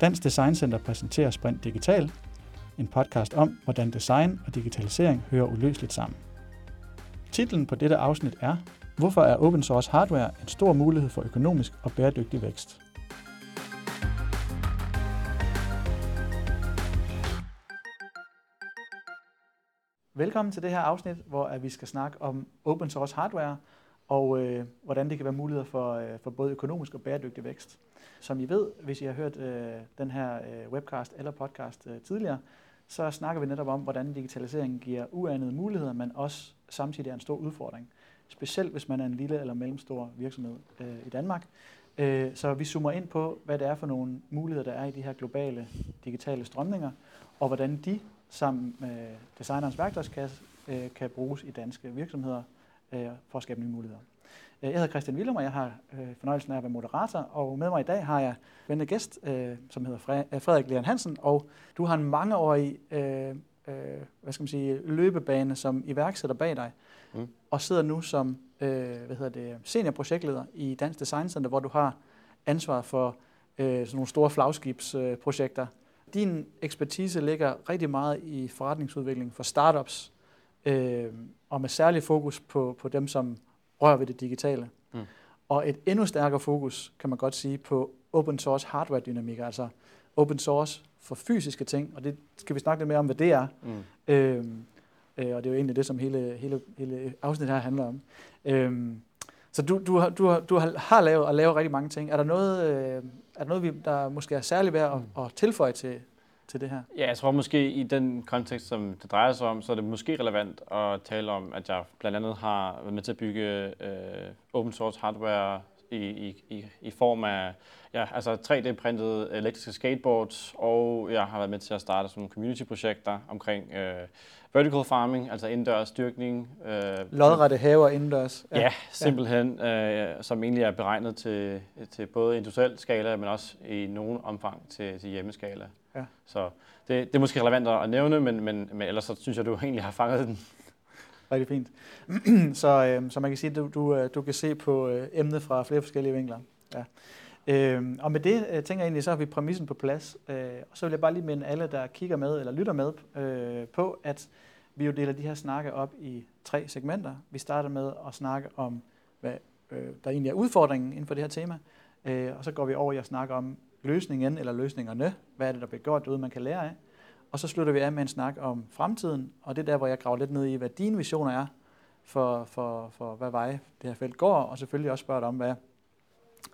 Dansk Design Center præsenterer Sprint Digital, en podcast om, hvordan design og digitalisering hører uløseligt sammen. Titlen på dette afsnit er Hvorfor er open source hardware en stor mulighed for økonomisk og bæredygtig vækst? Velkommen til det her afsnit, hvor vi skal snakke om open source hardware og hvordan det kan være muligheder for både økonomisk og bæredygtig vækst. Som I ved, hvis I har hørt den her webcast eller podcast tidligere, så snakker vi netop om, hvordan digitaliseringen giver uanede muligheder, men også samtidig er en stor udfordring. Specielt hvis man er en lille eller mellemstor virksomhed i Danmark. Så vi zoomer ind på, hvad det er for nogle muligheder, der er i de her globale digitale strømninger, og hvordan de sammen med designerens værktøjskasse kan bruges i danske virksomheder for at skabe nye muligheder. Jeg hedder Christian Villum, og jeg har fornøjelsen af at være moderator, og med mig i dag har jeg en gæst, som hedder Frederik Lean Hansen, og du har en mangeårig løbebane som iværksætter bag dig, og sidder nu som seniorprojektleder i Dansk Design Center, hvor du har ansvar for sådan nogle store flagskibsprojekter. Din ekspertise ligger rigtig meget i forretningsudvikling for startups, og med særlig fokus på dem, som rører ved det digitale. Og et endnu stærkere fokus, kan man godt sige, på open source hardware dynamik, altså open source for fysiske ting, og det skal vi snakke lidt mere om, hvad det er. Og det er jo egentlig det, som hele afsnittet her handler om. Så du har lavet og laver rigtig mange ting. Er der noget, der måske er særligt værd at tilføje til det her? Ja, jeg tror måske i den kontekst, som det drejer sig om, så er det måske relevant at tale om, at jeg blandt andet har været med til at bygge open source hardware i form af 3D-printede elektriske skateboards, og jeg har været med til at starte sådan nogle community-projekter omkring vertical farming, altså indendørs dyrkning. Lodrette haver indendørs. Ja, simpelthen, som egentlig er beregnet til både industriel skala, men også i nogen omfang til hjemmeskala. Ja. Så det er måske relevant at nævne, men ellers så synes jeg, du egentlig har fanget den. Rigtig fint. Så man kan sige, at du kan se på emnet fra flere forskellige vinkler. Ja. Og med det tænker jeg egentlig, så har vi præmissen på plads. Og så vil jeg bare lige minde alle, der kigger med eller lytter med på, at vi jo deler de her snakke op i 3 segmenter. Vi starter med at snakke om, hvad der egentlig er udfordringen inden for det her tema. Og så går vi over i at snakke om løsningen eller løsningerne. Hvad er det, der bliver gjort derude, man kan lære af? Og så slutter vi af med en snak om fremtiden, og det er der, hvor jeg graver lidt ned i, hvad dine visioner er for hvad vej det her felt går, og selvfølgelig også spørger dig om, hvad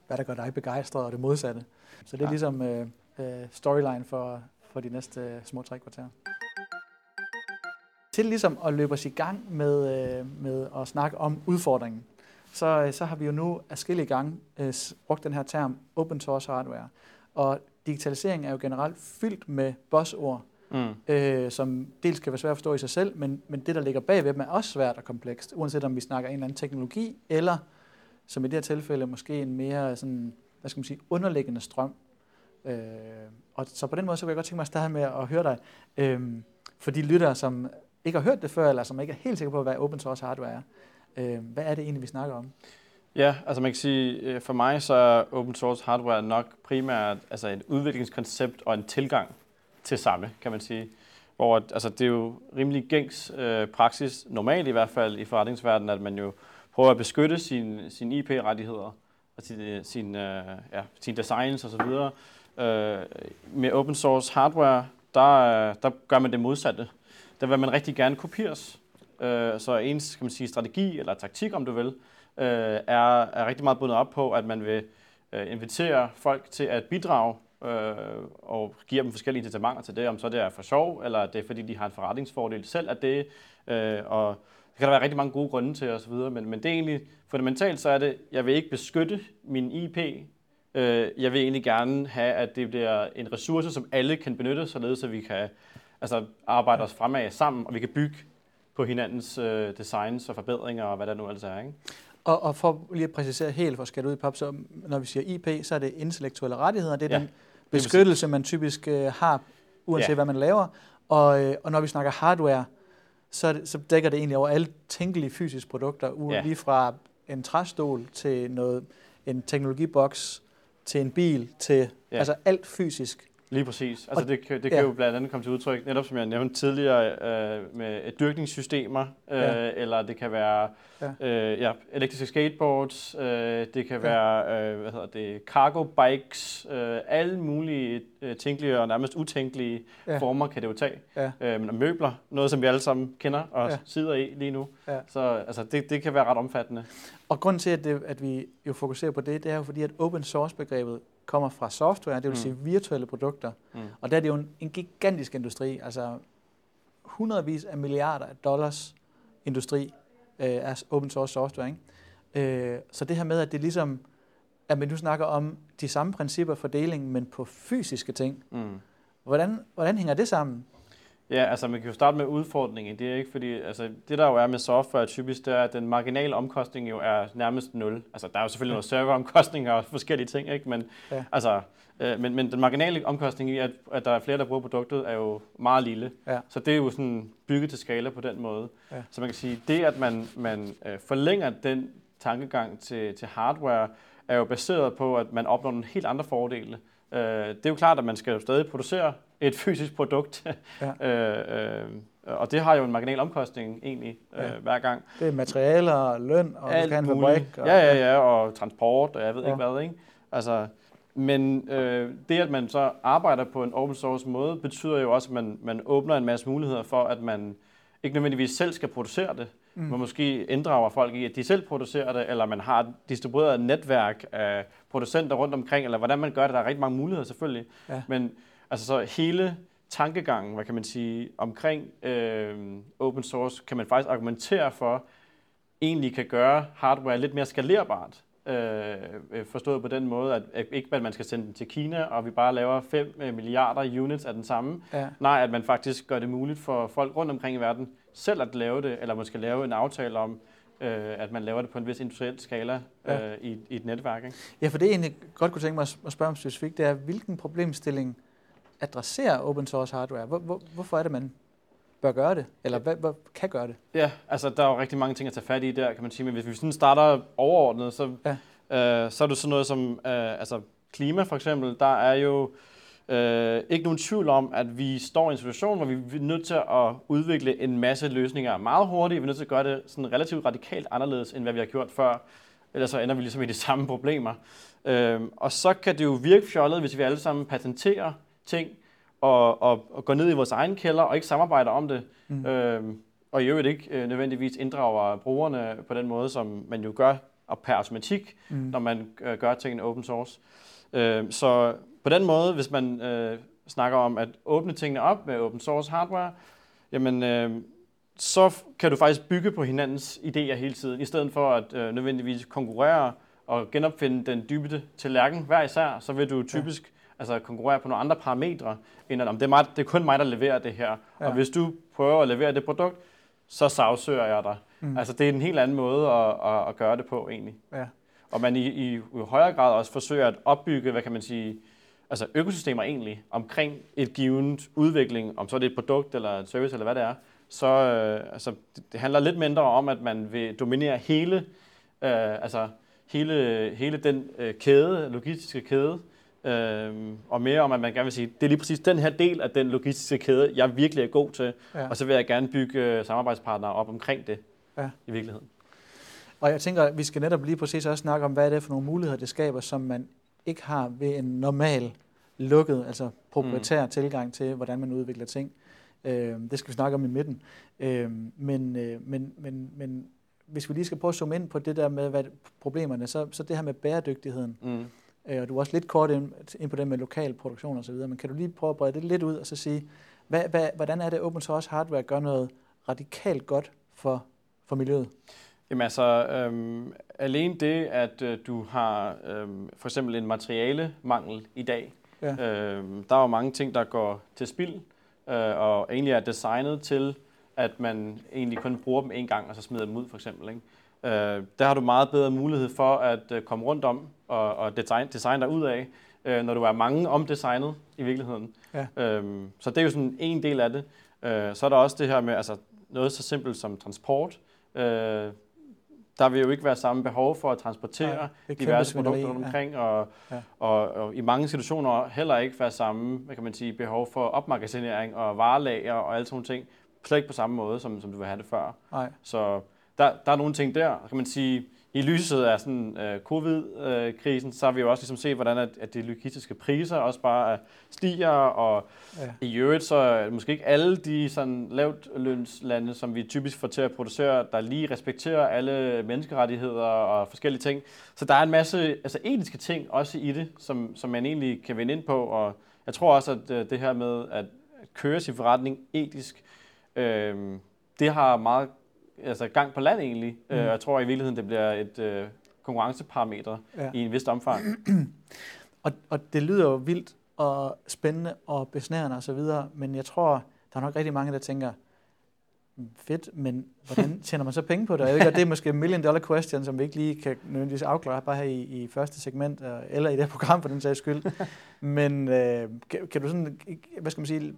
der gør dig begejstret og det modsatte. Så det er ligesom storyline for de næste små 3 kvarter. Til ligesom at løbe os i gang med at snakke om udfordringen, så har vi jo nu adskillige gange brugt den her term open source hardware, og digitalisering er jo generelt fyldt med buzzord, som dels kan være svært at forstå i sig selv, men det, der ligger bagved dem, er også svært og komplekst, uanset om vi snakker en eller anden teknologi, eller som i det her tilfælde måske en mere sådan, underliggende strøm. Og så på den måde, så vil jeg godt tænke mig at starte med at høre dig, for de lyttere, som ikke har hørt det før, eller som ikke er helt sikre på, hvad open source hardware er. Hvad er det egentlig, vi snakker om? Ja, altså man kan sige, for mig så er open source hardware nok primært altså et udviklingskoncept og en tilgang til samme, kan man sige. Hvor altså det er jo rimelig gængs praksis, normalt i hvert fald i forretningsverdenen, at man jo prøver at beskytte sine IP-rettigheder og sine designs osv. Med open source hardware, der gør man det modsatte. Der vil man rigtig gerne kopieres. Så ens, kan man sige, strategi eller taktik, om du vil, er rigtig meget bundet op på, at man vil invitere folk til at bidrage og give dem forskellige incitamenter til det, om så det er for sjov, eller det er fordi, de har en forretningsfordel selv af det, og det kan der være rigtig mange gode grunde til osv., men det er egentlig fundamentalt, så er det, jeg vil ikke beskytte min IP, jeg vil egentlig gerne have, at det bliver en ressource, som alle kan benytte, således at vi kan arbejde os fremad sammen, og vi kan bygge på hinandens designs og forbedringer og hvad der nu altså er, ikke? Og for lige at præcisere helt, for at skære ud i pap, så når vi siger IP, så er det intellektuelle rettigheder, det er den beskyttelse, man typisk har, uanset hvad man laver. Og når vi snakker hardware, så dækker det egentlig over alle tænkelige fysiske produkter, lige fra en træstol til en teknologiboks, til en bil, til altså alt fysisk. Lige præcis. Altså det kan jo blandt andet komme til udtryk, netop som jeg nævnte tidligere, med dyrkningssystemer, eller det kan være elektriske skateboards, det kan være cargo bikes, alle mulige tænkelige og nærmest utænkelige former kan det jo tage. Men møbler, noget som vi alle sammen kender og sidder i lige nu. Så altså, det kan være ret omfattende. Og grunden til, at vi jo fokuserer på det, det er jo fordi, at open source-begrebet kommer fra software, det vil sige virtuelle produkter. Og der er det jo en gigantisk industri, altså hundredvis af milliarder af dollars industri er open source software. Ikke? Så det her med, at det ligesom, at man nu snakker om de samme principper for deling, men på fysiske ting. Hvordan hænger det sammen? Ja, altså man kan jo starte med udfordringen. Det er ikke fordi, altså det der jo er med software typisk, det er, at den marginale omkostning jo er nærmest 0. Altså der er jo selvfølgelig noget serveromkostninger og forskellige ting, ikke? Men, altså, men den marginale omkostning i, at der er flere, der bruger produktet, er jo meget lille. Så det er jo sådan bygget til skala på den måde. Så man kan sige, det at man forlænger den tankegang til hardware, er jo baseret på, at man opnår nogle helt andre fordele. Det er jo klart, at man skal jo stadig producere et fysisk produkt, og det har jo en marginal omkostning egentlig hver gang. Det er materialer, løn og alt muligt. Og transport og jeg ved ikke hvad. Ikke? Altså, men det, at man så arbejder på en open source måde, betyder jo også, at man åbner en masse muligheder for, at man ikke nødvendigvis selv skal producere det. Man måske inddrager folk i, at de selv producerer det, eller man har et distribueret netværk af producenter rundt omkring, eller hvordan man gør det. Der er rigtig mange muligheder selvfølgelig. Men altså så hele tankegangen, hvad kan man sige, omkring open source, kan man faktisk argumentere for, egentlig kan gøre hardware lidt mere skalerbart. Forstået på den måde, at ikke at man skal sende den til Kina, og vi bare laver 5 milliarder units af den samme. Nej, at man faktisk gør det muligt for folk rundt omkring i verden selv at lave det, eller måske lave en aftale om, at man laver det på en vis industriel skala i et netværk. Ikke? Ja, for det er egentlig godt kunne tænke mig at spørge om specifikt, det er, hvilken problemstilling adresserer open source hardware? Hvorfor er det, man bør gøre det? Eller hvad kan gøre det? Ja, altså der er jo rigtig mange ting at tage fat i der, kan man sige. Men hvis vi sådan starter overordnet, så er det sådan noget som altså klima for eksempel. Der er jo ikke nogen tvivl om, at vi står i en situation, hvor vi er nødt til at udvikle en masse løsninger meget hurtigt. Vi er nødt til at gøre det sådan relativt radikalt anderledes, end hvad vi har gjort før. Ellers så ender vi ligesom i de samme problemer. Og så kan det jo virke fjollet, hvis vi alle sammen patenterer ting og går ned i vores egen kælder og ikke samarbejder om det, og i øvrigt ikke nødvendigvis inddrager brugerne på den måde, som man jo gør og per automatik, når man gør ting i open source. Så på den måde, hvis man snakker om at åbne tingene op med open source hardware, jamen så kan du faktisk bygge på hinandens idéer hele tiden, i stedet for at nødvendigvis konkurrere og genopfinde den dybe tallerken hver især, så vil du typisk altså konkurrere på nogle andre parametre, end at det er kun mig, der leverer det her. Og hvis du prøver at levere det produkt, så sagsøger jeg dig. Altså det er en helt anden måde at gøre det på egentlig. Og man i højere grad også forsøger at opbygge, hvad kan man sige, altså økosystemer egentlig, omkring et givet udvikling, om så er det et produkt eller et service eller hvad det er. Så altså, det handler lidt mindre om, at man vil dominere hele den logistiske kæde, og mere om, at man gerne vil sige, det er lige præcis den her del af den logistiske kæde, jeg virkelig er god til, og så vil jeg gerne bygge samarbejdspartnere op omkring det i virkeligheden. Og jeg tænker, at vi skal netop lige præcis også snakke om, hvad det er for nogle muligheder, det skaber, som man ikke har ved en normal lukket, altså proprietær tilgang til, hvordan man udvikler ting. Det skal vi snakke om i midten. Men hvis vi lige skal prøve at zoome ind på det der med problemerne, så det her med bæredygtigheden, og du er også lidt kort ind på det med lokal produktion og så videre, men kan du lige prøve at brede det lidt ud og så sige, hvordan er det open source hardware gør noget radikalt godt for miljøet? Jamen altså, alene det, at du har for eksempel en materialemangel i dag. Der er jo mange ting, der går til spild, og egentlig er designet til, at man egentlig kun bruger dem en gang, og så smider dem ud for eksempel, ikke? Der har du meget bedre mulighed for at komme rundt om og designe dig ud af, når du er mange om designet i virkeligheden. Så det er jo sådan en del af det. Så er der også det her med altså noget så simpelt som transport. Der vil jo ikke være samme behov for at transportere diverse produkter rundt omkring, og i mange situationer heller ikke være samme, hvad kan man sige, behov for opmagasinering og varelager og alle sådan ting, slet ikke på samme måde, som du vil have det før. Nej. Så der er nogle ting der, kan man sige. I lyset af sådan covid-krisen, så har vi jo også ligesom set, hvordan at de logistiske priser også bare stiger, og i øvrigt så måske ikke alle de sådan lavt lønslande, som vi typisk får til at producere, der lige respekterer alle menneskerettigheder og forskellige ting. Så der er en masse altså etiske ting også i det, som man egentlig kan vende ind på, og jeg tror også, at det her med at køre sin forretning etisk, det har meget altså gang på land egentlig, og jeg tror i virkeligheden, det bliver et konkurrenceparameter i en vist omfang. og det lyder jo vildt og spændende og besnærende og så videre, men jeg tror, der er nok rigtig mange, der tænker, fedt, men hvordan tjener man så penge på det? Og det er måske million-dollar question, som vi ikke lige kan nødvendigvis afklare bare her i første segment, eller i det her program for den sags skyld. Men kan du sådan, hvad skal man sige,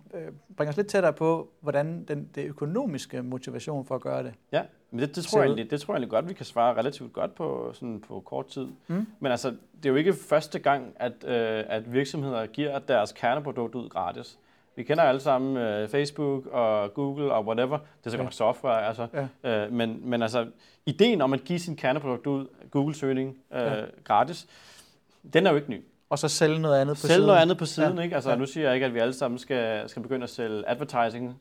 bringe os lidt tættere på, hvordan det økonomiske motivation for at gøre det? Ja, men det tror jeg egentlig godt, vi kan svare relativt godt på, sådan på kort tid. Mm. Men altså, det er jo ikke første gang, at virksomheder giver deres kerneprodukt ud gratis. Vi kender alle sammen Facebook og Google og whatever. Det er så godt nok software, altså. Ja. Men altså, ideen om at give sin kerneprodukt ud, Google-søgning, gratis, den er jo ikke ny. Og så sælge noget andet på siden. Ikke? Altså, nu siger jeg ikke, at vi alle sammen skal begynde at sælge advertising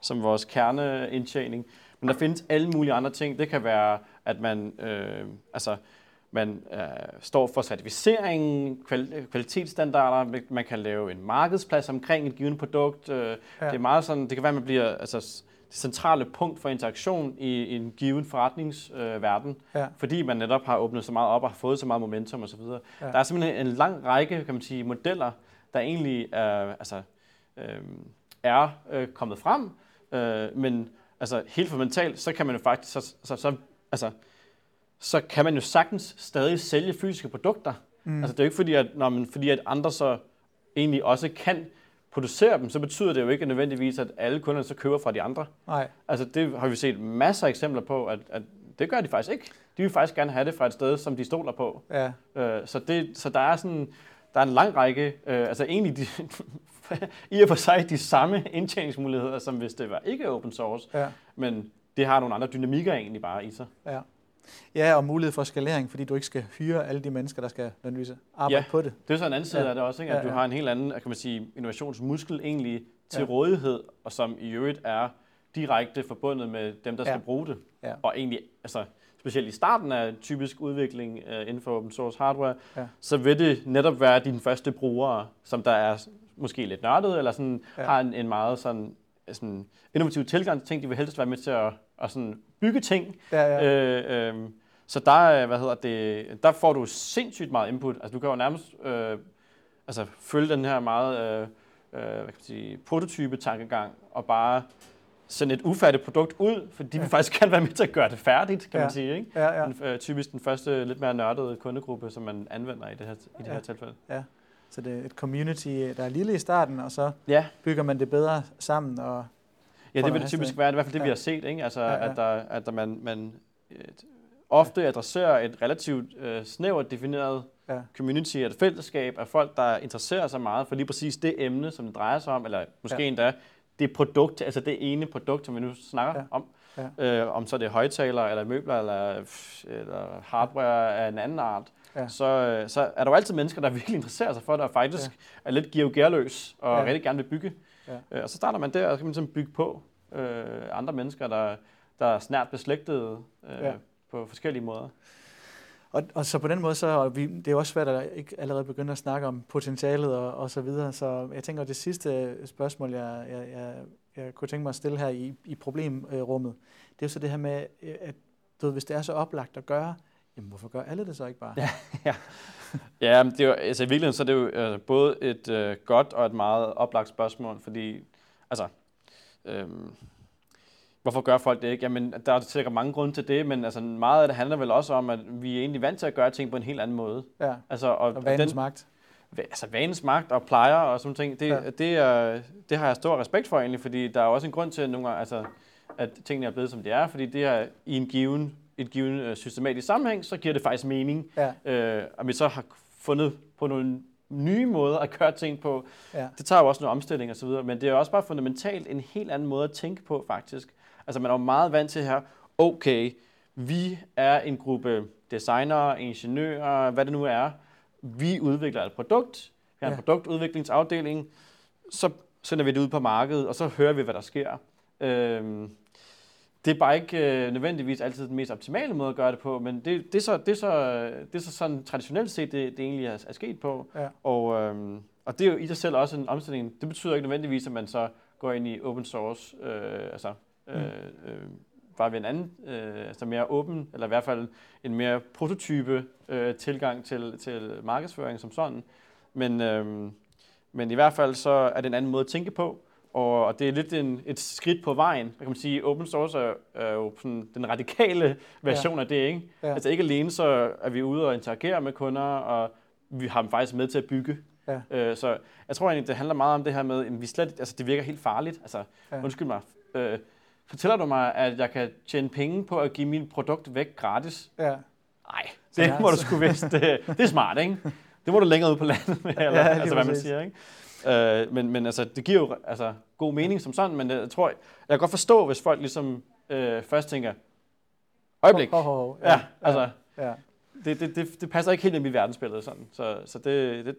som vores kerneindtjening. Men der findes alle mulige andre ting. Det kan være, at man står for certificeringen, kvalitetsstandarder, man kan lave en markedsplads omkring et givet produkt. Det er meget sådan, det kan være, at man bliver det centrale punkt for interaktion i en given forretningsverden, fordi man netop har åbnet så meget op og har fået så meget momentum osv. Ja. Der er simpelthen en lang række, kan man sige, modeller, der egentlig er kommet frem, men altså helt fundamentalt, så kan man jo faktisk så kan man jo sagtens stadig sælge fysiske produkter. Mm. Altså det er jo ikke fordi at andre så egentlig også kan producere dem, så betyder det jo ikke nødvendigvis, at alle kunderne så køber fra de andre. Nej. Altså det har vi set masser af eksempler på, at det gør de faktisk ikke. De vil faktisk gerne have det fra et sted, som de stoler på. Ja. Så der er sådan, der er en lang række, altså egentlig i og for sig de samme indtjeningsmuligheder, som hvis det var ikke open source, men det har nogle andre dynamikker egentlig bare i sig. Ja. Ja, og mulighed for skalering, fordi du ikke skal hyre alle de mennesker, der skal nødvendigvis arbejde på det. Det er så en anden side af det også, ikke? At du har en helt anden, kan man sige, innovationsmuskel egentlig til rådighed, og som i øvrigt er direkte forbundet med dem, der skal bruge det. Ja. Og egentlig, altså specielt i starten af typisk udvikling inden for open source hardware, så vil det netop være dine første brugere, som der er måske lidt nørdede, eller sådan, har en meget sådan innovativ tilgang til ting, de vil helst være med til at sådan bygge ting. Så der, der får du sindssygt meget input. Altså du kan jo nærmest følge den her meget prototype tankegang og bare sende et ufærdigt produkt ud, fordi vi faktisk kan være med til at gøre det færdigt, kan man sige, ikke? Ja, ja. Typisk den første lidt mere nørdede kundegruppe, som man anvender i det her, tilfælde. Ja. Så det er et community, der er lille i starten, og så bygger man det bedre sammen. Og ja, det vil det typisk være, i hvert fald det, vi har set, ikke? Altså, at man ofte adresserer et relativt snævert defineret community, et fællesskab af folk, der interesserer sig meget for lige præcis det emne, som det drejer sig om, eller måske endda det produkt, altså det ene produkt, som vi nu snakker om. Ja. Om så det er højtalere, eller møbler, eller hardware af en anden art. Ja. Så er der jo altid mennesker, der virkelig interesserer sig for det, og faktisk er lidt gearløs og rigtig gerne vil bygge. Ja. Og så starter man der, og så kan man simpelthen bygge på andre mennesker, der er snært beslægtede på forskellige måder. Og så på den måde, det er også svært at ikke allerede begynde at snakke om potentialet og så videre. Så jeg tænker, at det sidste spørgsmål, jeg kunne tænke mig at stille her i problemrummet, det er jo så det her med, at hvis det er så oplagt at gøre, jamen, hvorfor gør alle det så ikke bare? Ja, det er jo, altså, i virkeligheden så er det jo både et godt og et meget oplagt spørgsmål, fordi altså, hvorfor gør folk det ikke? Jamen, der er sikkert mange grunde til det, men altså, meget af det handler vel også om, at vi er egentlig vant til at gøre ting på en helt anden måde. Ja, altså, og vanens magt. Altså vanens magt og plejer og sådan ting, det har jeg stor respekt for egentlig, fordi der er også en grund til, at nogle gange, altså, at tingene er blevet, som de er, fordi det er i en given, systematisk sammenhæng, så giver det faktisk mening, at vi så har fundet på nogle nye måder at gøre ting på. Ja. Det tager jo også nogle omstilling og så videre, men det er jo også bare fundamentalt en helt anden måde at tænke på, faktisk. Altså, man er jo meget vant til her, okay, vi er en gruppe designere, ingeniører, hvad det nu er. Vi udvikler et produkt, vi har en produktudviklingsafdeling, så sender vi det ud på markedet, og så hører vi, hvad der sker. Det er bare ikke nødvendigvis altid den mest optimale måde at gøre det på, men det er så sådan traditionelt set, det egentlig er sket på. Ja. Og det er jo i sig selv også en omstilling. Det betyder ikke nødvendigvis, at man så går ind i open source, bare ved en anden, altså mere åben, eller i hvert fald en mere prototype tilgang til markedsføring som sådan. Men i hvert fald så er det en anden måde at tænke på, og det er lidt et skridt på vejen. Man kan sige, open source er jo sådan den radikale version af det, ikke? Ja. Altså ikke alene så er vi ude og interagere med kunder, og vi har dem faktisk med til at bygge. Ja. Så jeg tror egentlig, det handler meget om det her med, at det virker helt farligt. Altså, undskyld mig, fortæller du mig, at jeg kan tjene penge på at give mit produkt væk gratis? Ja. Nej, det må du sgu vidste. Det er smart, ikke? Det må du længere ud på landet med, eller hvad man siger, ikke? Men altså, det giver jo god mening som sådan, men jeg tror, jeg kan godt forstå, hvis folk ligesom først tænker, øjeblik, det passer ikke helt ind i mit verdensbillede sådan. Så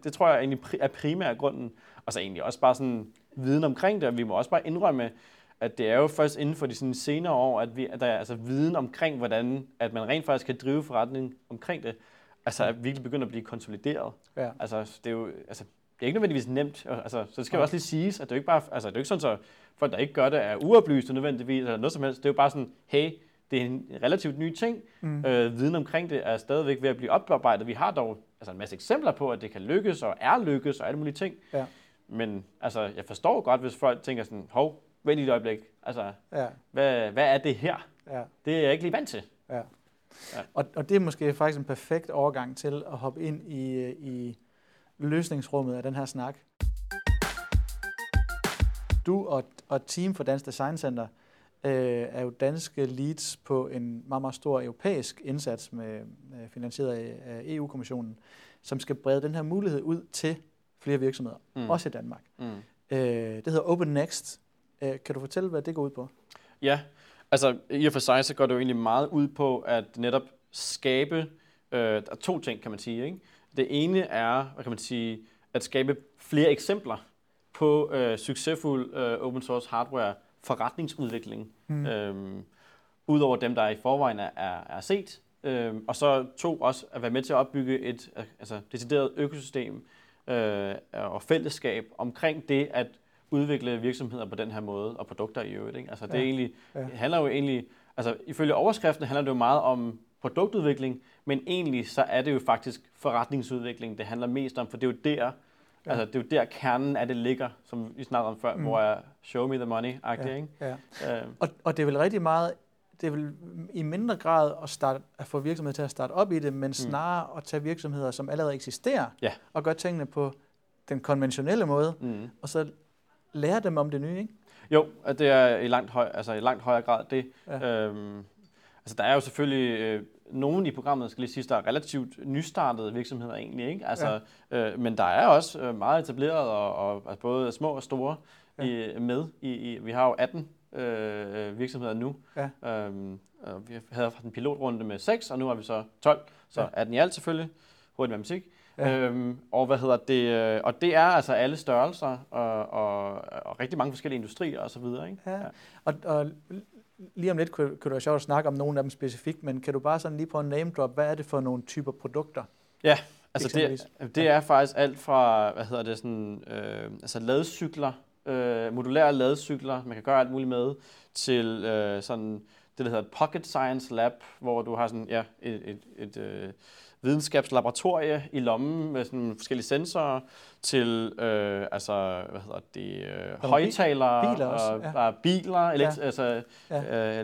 det tror jeg egentlig er primært grunden, og så egentlig også bare sådan viden omkring det, og vi må også bare indrømme, at det er jo først inden for de sådan senere år, at der er viden omkring, hvordan at man rent faktisk kan drive forretning omkring det, er virkelig begyndt at blive konsolideret. Ja. Altså, det er jo det er ikke nødvendigvis nemt. Så det skal jo også lige siges, at det er jo ikke bare, det er ikke sådan, at folk, der ikke gør det, er uoplyste nødvendigvis, eller noget som helst. Det er jo bare sådan, hey, det er en relativt ny ting. Viden omkring det er stadigvæk ved at blive oparbejdet. Vi har dog en masse eksempler på, at det kan lykkes, og er lykkes, og alle mulige ting. Ja. Men jeg forstår godt, hvis folk tænker sådan, hov, vent et øjeblik. Hvad er det her? Ja. Det er jeg ikke lige vant til. Ja. Ja. Og det er måske faktisk en perfekt overgang til at hoppe ind i løsningsrummet af den her snak. Du og team for Dansk Design Center er jo danske leads på en meget, meget stor europæisk indsats, finansieret af EU-kommissionen, som skal brede den her mulighed ud til flere virksomheder, også i Danmark. Det hedder Open Next. Kan du fortælle, hvad det går ud på? Ja. I og for sig, så går det jo egentlig meget ud på at netop skabe, der er to ting, kan man sige, ikke? Det ene er, at skabe flere eksempler på succesfuld open source hardware forretningsudvikling, udover dem, der i forvejen er set, og så også at være med til at opbygge et decideret økosystem og fællesskab omkring det, at udvikle virksomheder på den her måde, og produkter i øvrigt. Ikke? Det egentlig, handler jo egentlig, ifølge overskriften handler det jo meget om produktudvikling, men egentlig så er det jo faktisk forretningsudvikling, det handler mest om, for det er jo der, det er jo der kernen af det ligger, som vi snakkede om før, hvor jeg show me the money-agtig. Ja. Ikke? Ja. Og det er vel rigtig meget, det er vel i mindre grad at få virksomheder til at starte op i det, men snarere at tage virksomheder, som allerede eksisterer, og gøre tingene på den konventionelle måde, og så lære dem om det nye, ikke? Jo, og det er i langt højere grad det. Ja. Der er jo selvfølgelig nogen i programmet, skal lige sige, der er relativt nystartede virksomheder egentlig, ikke? Men der er også meget etableret, og både små og store med. Vi har jo 18 virksomheder nu. Ja. Og vi havde haft en pilotrunde med 6, og nu har vi så 12. Så 18 i alt selvfølgelig. Hurtigt matematik. Ja. Og det er alle størrelser og rigtig mange forskellige industrier og så videre, ikke? Ja. Ja. Og lige om lidt kunne det være sjovt at snakke om nogle af dem specifikt, men kan du bare sådan lige på en name drop, hvad er det for nogle typer produkter? Ja, det er faktisk alt fra ladcykler, modulære ladcykler, man kan gøre alt muligt med, til det der hedder et pocket science lab, hvor du har et videnskabslaboratorie i lommen med sådan forskellige sensorer, til højtalere, biler også, og der er biler,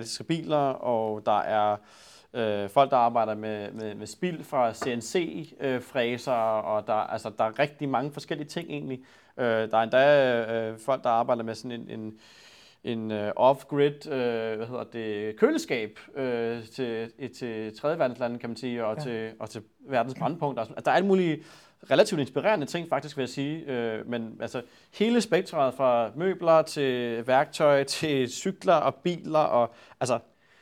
elektriske biler, og der er folk, der arbejder med spild fra CNC fræser, og der er rigtig mange forskellige ting egentlig. Der er endda folk, der arbejder med sådan en en off-grid køleskab til tredjeverdenslande, kan man sige, og, ja, til verdens brandpunkter. Altså, der er alle mulige relativt inspirerende ting, faktisk vil jeg sige, men altså hele spektret fra møbler til værktøj til cykler og biler, og altså,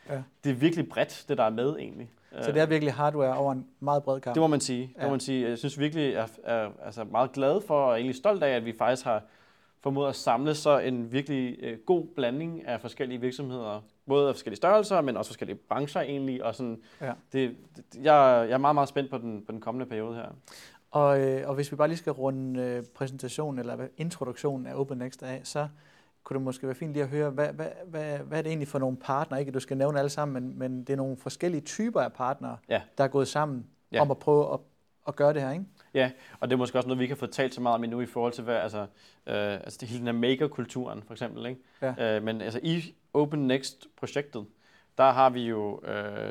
ja, det er virkelig bredt, det der er med egentlig. Så det er virkelig hardware over en meget bred kamp. Det må man sige. Ja. Det må man sige. Jeg synes virkelig, at jeg er altså meget glad for og egentlig stolt af, at vi faktisk har formået at samle så en virkelig god blanding af forskellige virksomheder, både af forskellige størrelser, men også forskellige brancher egentlig. Og sådan, ja, jeg er meget, meget spændt på den kommende periode her. Og hvis vi bare lige skal runde præsentationen eller introduktionen af Open Next af, så kunne det måske være fint lige at høre, hvad er det egentlig for nogle partnere? Ikke, du skal nævne alle sammen, men det er nogle forskellige typer af partnere, ja, der er gået sammen, ja, om at prøve at gøre det her, ikke? Ja, og det er måske også noget, vi ikke har fået talt så meget om endnu i forhold til, hvad, altså det hele den her maker-kulturen, for eksempel, ikke? Ja. Men altså i Open Next-projektet, der har vi jo,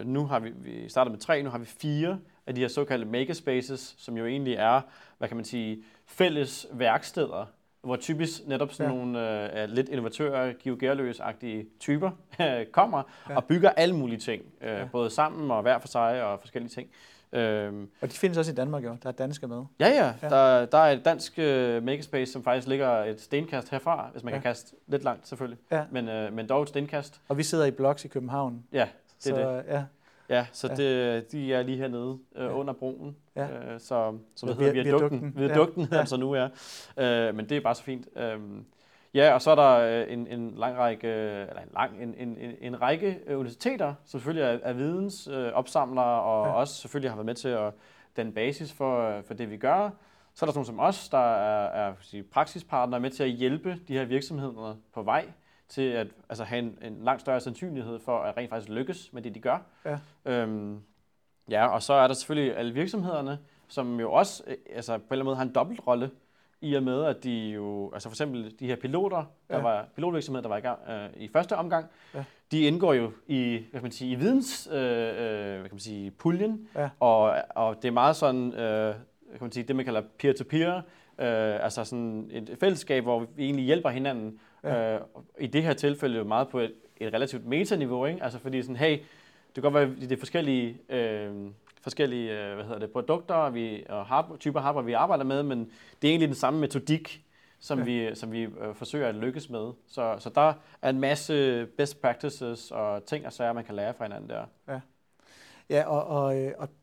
nu har vi startet med 3, nu har vi 4 af de her såkaldte makerspaces, som jo egentlig er, hvad kan man sige, fælles værksteder, hvor typisk netop sådan, ja, nogle lidt innovatører, Georg Gerløs-agtige typer kommer, ja, og bygger alle mulige ting, ja, både sammen og hver for sig og forskellige ting. Og de findes også i Danmark jo, der er danske med. Ja, ja, ja. Der er et dansk makerspace, som faktisk ligger et stenkast herfra, hvis man, ja, kan kaste lidt langt selvfølgelig, ja, men dog et stenkast. Og vi sidder i Bloks i København. Ja, det. Ja. Ja, så ja. De er lige hernede under broen, ja, som det hedder viadukten, ja, altså nu er. Ja. Men det er bare så fint. Ja, og så er der en række universiteter, som selvfølgelig er vidensopsamlere, og ja, også selvfølgelig har været med til at danne basis for det, vi gør. Så er der sådan som os, der er praksispartnere med til at hjælpe de her virksomheder på vej til at altså have en langt større sandsynlighed for at rent faktisk lykkes med det, de gør. Ja. Ja, og så er der selvfølgelig alle virksomhederne, som jo også altså på en eller anden måde har en dobbeltrolle i og med, at de jo, altså for eksempel de her piloter, der, ja, var pilotvirksomheder, der var i gang i første omgang, ja, de indgår jo i, hvad kan man sige, i videns, hvad kan man sige, puljen, ja, og det er meget sådan, kan man sige, det man kalder peer-to-peer, altså sådan et fællesskab, hvor vi egentlig hjælper hinanden, ja, i det her tilfælde jo meget på et relativt metaniveau, ikke? Altså fordi sådan, hey, det kan godt være, det er forskellige produkter og typer hardware, vi arbejder med, men det er egentlig den samme metodik, som, ja, vi forsøger at lykkes med. Så der er en masse best practices og ting og sager, man kan lære fra hinanden der. Ja, ja,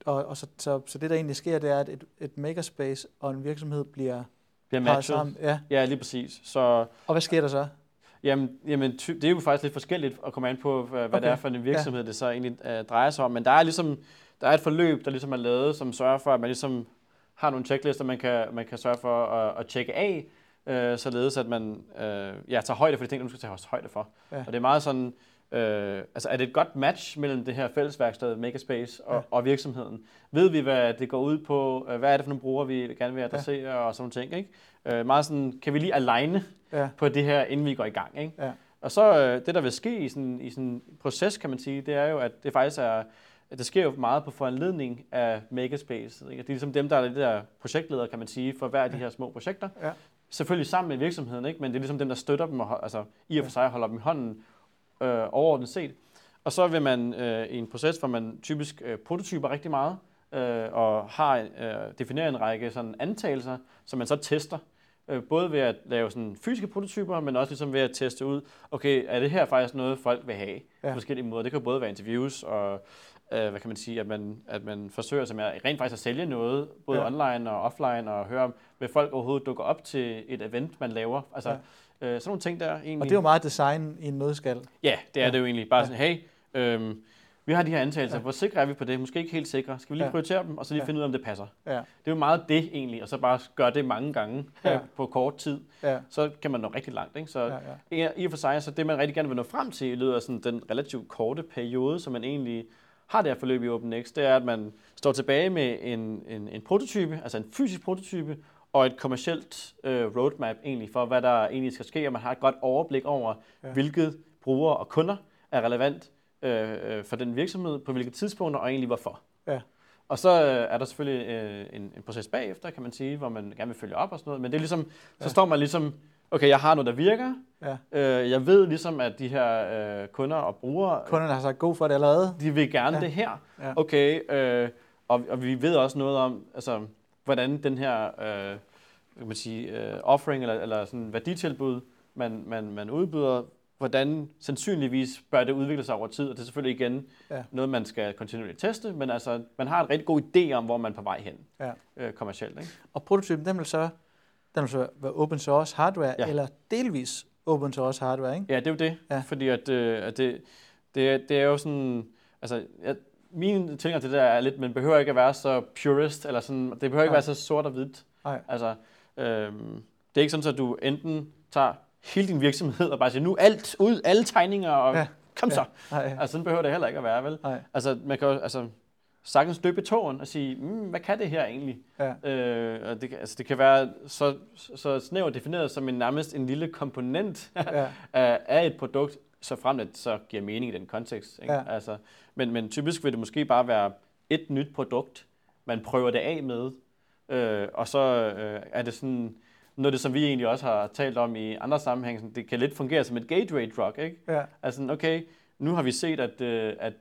og så det, der egentlig sker, det er, at et makerspace og en virksomhed bliver matchet. Ja, ja, lige præcis. Så, og hvad sker der så? Jamen, det er jo faktisk lidt forskelligt at komme an på, hvad okay, det er for en virksomhed, ja, det så egentlig drejer sig om. Men der er ligesom et forløb, der ligesom er lavet, som sørger for, at man ligesom har nogle checklister, man kan sørge for at tjekke af, således at man tager højde for de ting, man skal tage højde for. Ja. Og det er meget sådan, altså er det et godt match mellem det her fællesværksted, Makerspace og, ja, og virksomheden? Ved vi, hvad det går ud på? Hvad er det for nogle brugere, vi gerne vil adressere, ja, og sådan nogle ting, ikke? Meget sådan, kan vi lige aligne, ja, på det her, inden vi går i gang, ikke? Ja. Og så det, der vil ske i sådan en proces, kan man sige, det er jo, at det faktisk er, det sker jo meget på foranledning af Makerspace. Ikke? Det er ligesom dem, der er de der projektledere, kan man sige, for hver af de her små projekter. Ja. Selvfølgelig sammen med virksomheden, ikke? Men det er ligesom dem, der støtter dem, og, altså i og for sig holder dem i hånden overordnet set. Og så vil man i en proces, hvor man typisk prototyper rigtig meget, og har definerer en række sådan antagelser, som man så tester. Både ved at lave sådan fysiske prototyper, men også ligesom ved at teste ud, okay, er det her faktisk noget, folk vil have, ja, på forskellige måder? Det kan både være interviews og hvad kan man sige, at man forsøger sig med rent faktisk at sælge noget, både, ja, online og offline, og høre, vil folk overhovedet dukker op til et event, man laver? Altså, ja, sådan nogle ting der egentlig. Og det er jo meget design i en nøddeskal. Ja, det er, ja, det jo egentlig. Bare, ja, sådan, hey, vi har de her antagelser, ja, hvor sikre er vi på det? Måske ikke helt sikre. Skal vi lige, ja, prioritere dem, og så lige, ja, finde ud af, om det passer? Ja. Det er jo meget det egentlig, og så bare gøre det mange gange, ja, på kort tid. Ja. Så kan man nå rigtig langt, ikke? Så, ja, ja, i og for sig, så det man rigtig gerne vil nå frem til, i løbet af sådan den relativt korte periode, som man egentlig har det her forløb i Open Next, det er, at man står tilbage med en prototype, altså en fysisk prototype, og et kommercielt roadmap egentlig for, hvad der egentlig skal ske, og man har et godt overblik over, ja, hvilke brugere og kunder er relevant for den virksomhed, på hvilke tidspunkter og egentlig hvorfor. Ja. Og så er der selvfølgelig en proces bagefter, kan man sige, hvor man gerne vil følge op og sådan noget. Men det er ligesom, så står man ligesom, okay, jeg har noget, der virker. Ja. Jeg ved ligesom, at de her kunder og brugere... Kunderne har sagt god for det allerede. De vil gerne det her. Ja. Okay, og vi ved også noget om, altså, hvordan den her kan man sige, offering eller sådan værditilbud, man udbyder, hvordan sandsynligvis bør det udvikle sig over tid, og det er selvfølgelig igen noget, man skal kontinuerligt teste, men altså, man har en rigtig god idé om, hvor man er på vej hen kommercielt. Ikke? Og prototypen, den vil så være open source hardware, eller delvis open source hardware, ikke? Ja, det er jo det, fordi at det er jo sådan, altså, min tilgang til det der er lidt, man behøver ikke at være så purist, eller sådan, det behøver ikke være så sort og hvidt. Altså, det er ikke sådan, at du enten tager hele din virksomhed og bare siger, nu alt ud, alle tegninger, og kom så. Altså, sådan behøver det heller ikke at være, vel? Altså, man kan jo sagtens døbe tåen og sige, hvad kan det her egentlig? Og det kan være så snævert defineret som nærmest en lille komponent af et produkt, så frem at det så giver mening i den kontekst. Ikke? Altså, men typisk vil det måske bare være et nyt produkt, man prøver det af med, og så er det sådan... Noget det, som vi egentlig også har talt om i andre sammenhæng, det kan lidt fungere som et gateway drug, ikke? Ja. Altså, okay, nu har vi set, at